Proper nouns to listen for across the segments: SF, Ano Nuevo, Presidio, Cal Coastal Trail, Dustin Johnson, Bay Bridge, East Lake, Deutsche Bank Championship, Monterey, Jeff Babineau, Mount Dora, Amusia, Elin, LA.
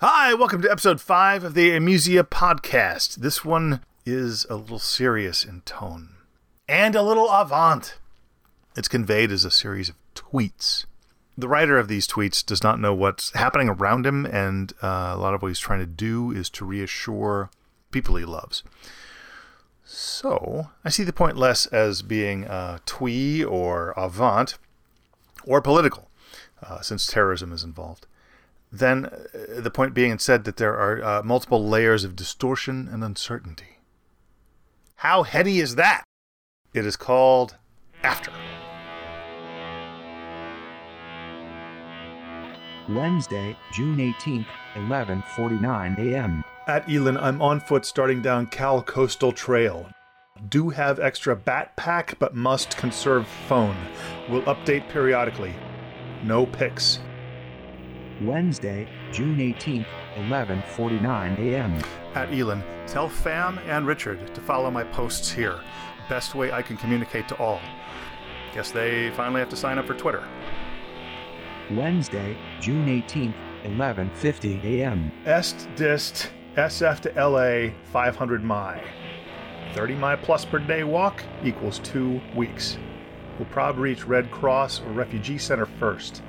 Hi, welcome to episode 5 of the Amusia podcast. This one is a little serious in tone and a little avant. It's conveyed as a series of tweets. The writer of these tweets does not know what's happening around him, and a lot of what he's trying to do is to reassure people he loves. So I see the point less as being twee or avant or political, since terrorism is involved. Then the point being said that there are multiple layers of distortion and uncertainty. How heady is that? It is called After. Wednesday, June 18th, 11:49 a.m. At Elin, I'm on foot starting down Cal Coastal Trail. Do have extra bat pack, but must conserve phone. Will update periodically. No pics. Wednesday, June 18th, 11:49 a.m. At Elin, tell Fam and Richard to follow my posts here. Best way I can communicate to all. Guess they finally have to sign up for Twitter. Wednesday, June 18th, 11:50 a.m. Est dist SF to LA 500 mi. 30 mi plus per day walk equals 2 weeks. Will probably reach Red Cross or Refugee Center first.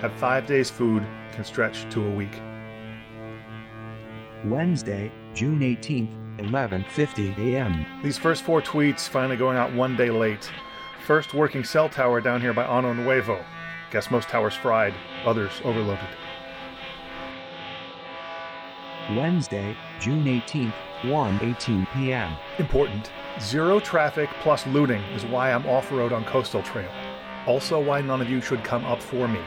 Have 5 days food, can stretch to a week. Wednesday, June 18th, 11:50 a.m. These first 4 tweets finally going out 1 day late. First working cell tower down here by Ano Nuevo. Guess most towers fried, others overloaded. Wednesday, June 18th, 1:18 p.m. Important. 0 traffic plus looting is why I'm off-road on Coastal Trail. Also why none of you should come up for me.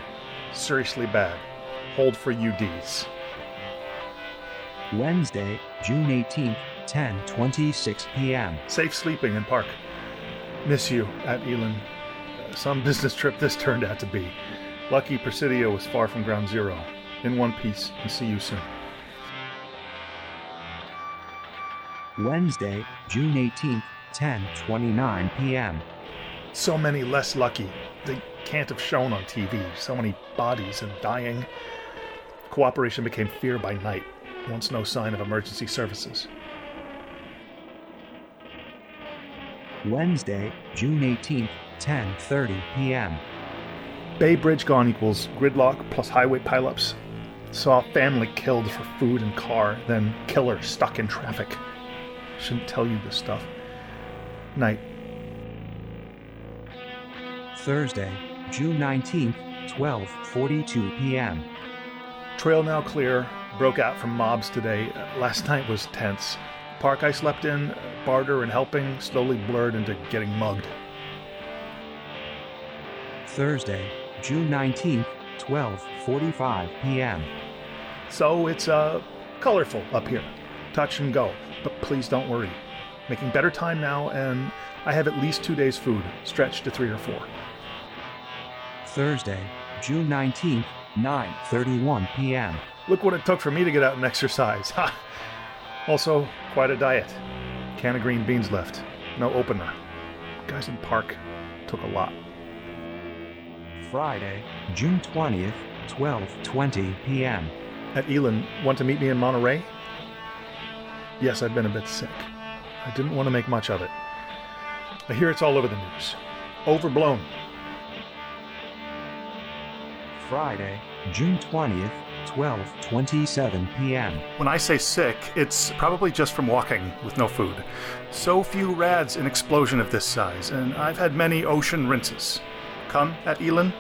Seriously bad. Hold for UDs. Wednesday, June 18th, 10:26 p.m. Safe sleeping in park. Miss you at Elin. Some business trip this turned out to be. Lucky Presidio was far from ground zero. In one piece, and see you soon. Wednesday, June 18th, 10:29 p.m. So many less lucky. They can't have shown on TV. So many bodies and dying. Cooperation became fear by night. Once no sign of emergency services. Wednesday, June 18th, 10:30 p.m. Bay Bridge gone equals gridlock plus highway pileups. Saw family killed for food and car, then killer stuck in traffic. Shouldn't tell you this stuff. Night. Thursday, June 19th, 12:42 p.m. Trail now clear. Broke out from mobs today. Last night was tense. Park I slept in, barter and helping, slowly blurred into getting mugged. Thursday, June 19th, 12:45 p.m. So it's colorful up here. Touch and go, but please don't worry. Making better time now, and I have at least 2 days food, stretched to 3 or 4. Thursday, June 19th, 9:31 p.m. Look what it took for me to get out and exercise. Ha! Also, quite a diet. Can of green beans left. No opener. Guys in park took a lot. Friday, June 20th, 12:20 p.m. At Elin, want to meet me in Monterey? Yes, I've been a bit sick. I didn't want to make much of it. I hear it's all over the news. Overblown. Friday, June 20th, 12:27 p.m. When I say sick, it's probably just from walking with no food. So few rads in explosion of this size, and I've had many ocean rinses. Come at Elin.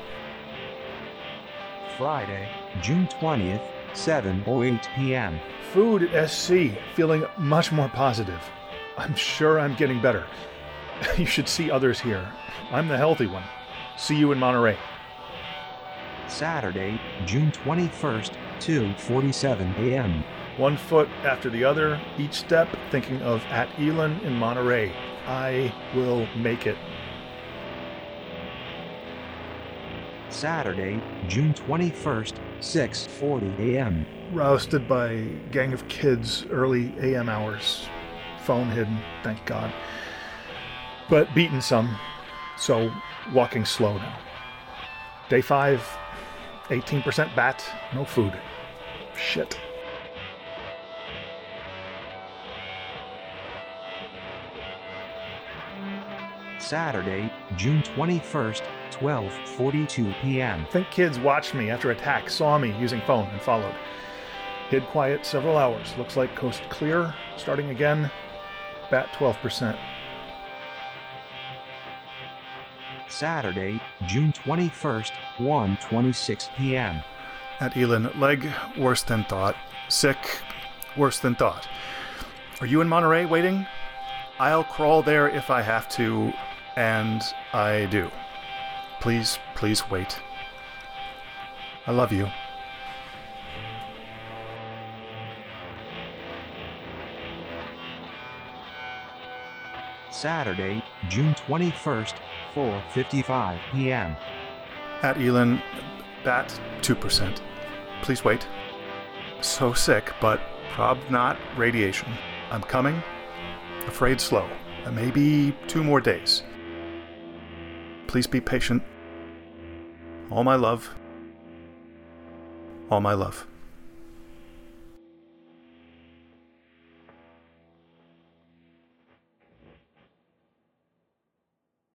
Friday, June 20th, 7:08 p.m. Food at SC, feeling much more positive. I'm sure I'm getting better. You should see others here. I'm the healthy one. See you in Monterey. Saturday, June 21st, 2:47 a.m. 1 foot after the other, each step thinking of at Elin in Monterey. I will make it. Saturday, June 21st, 6:40 a.m. Rousted by a gang of kids, early a.m. hours. Phone hidden, thank God. But beaten some, so walking slow now. Day 5, 18% bat, no food. Shit. Saturday, June 21st, 12:42 p.m. I think kids watched me after attack, saw me using phone, and followed. Hid quiet several hours. Looks like coast clear. Starting again, bat 12%. Saturday, June 21st, 1:26 p.m. At Elin, leg worse than thought. Sick, worse than thought. Are you in Monterey waiting? I'll crawl there if I have to, and I do. Please, please wait. I love you. Saturday, June 21st, 4:55 p.m. At Elin, bat 2%. Please wait. So sick, but prob not radiation. I'm coming. Afraid slow. Maybe 2 more days. Please be patient. All my love. All my love.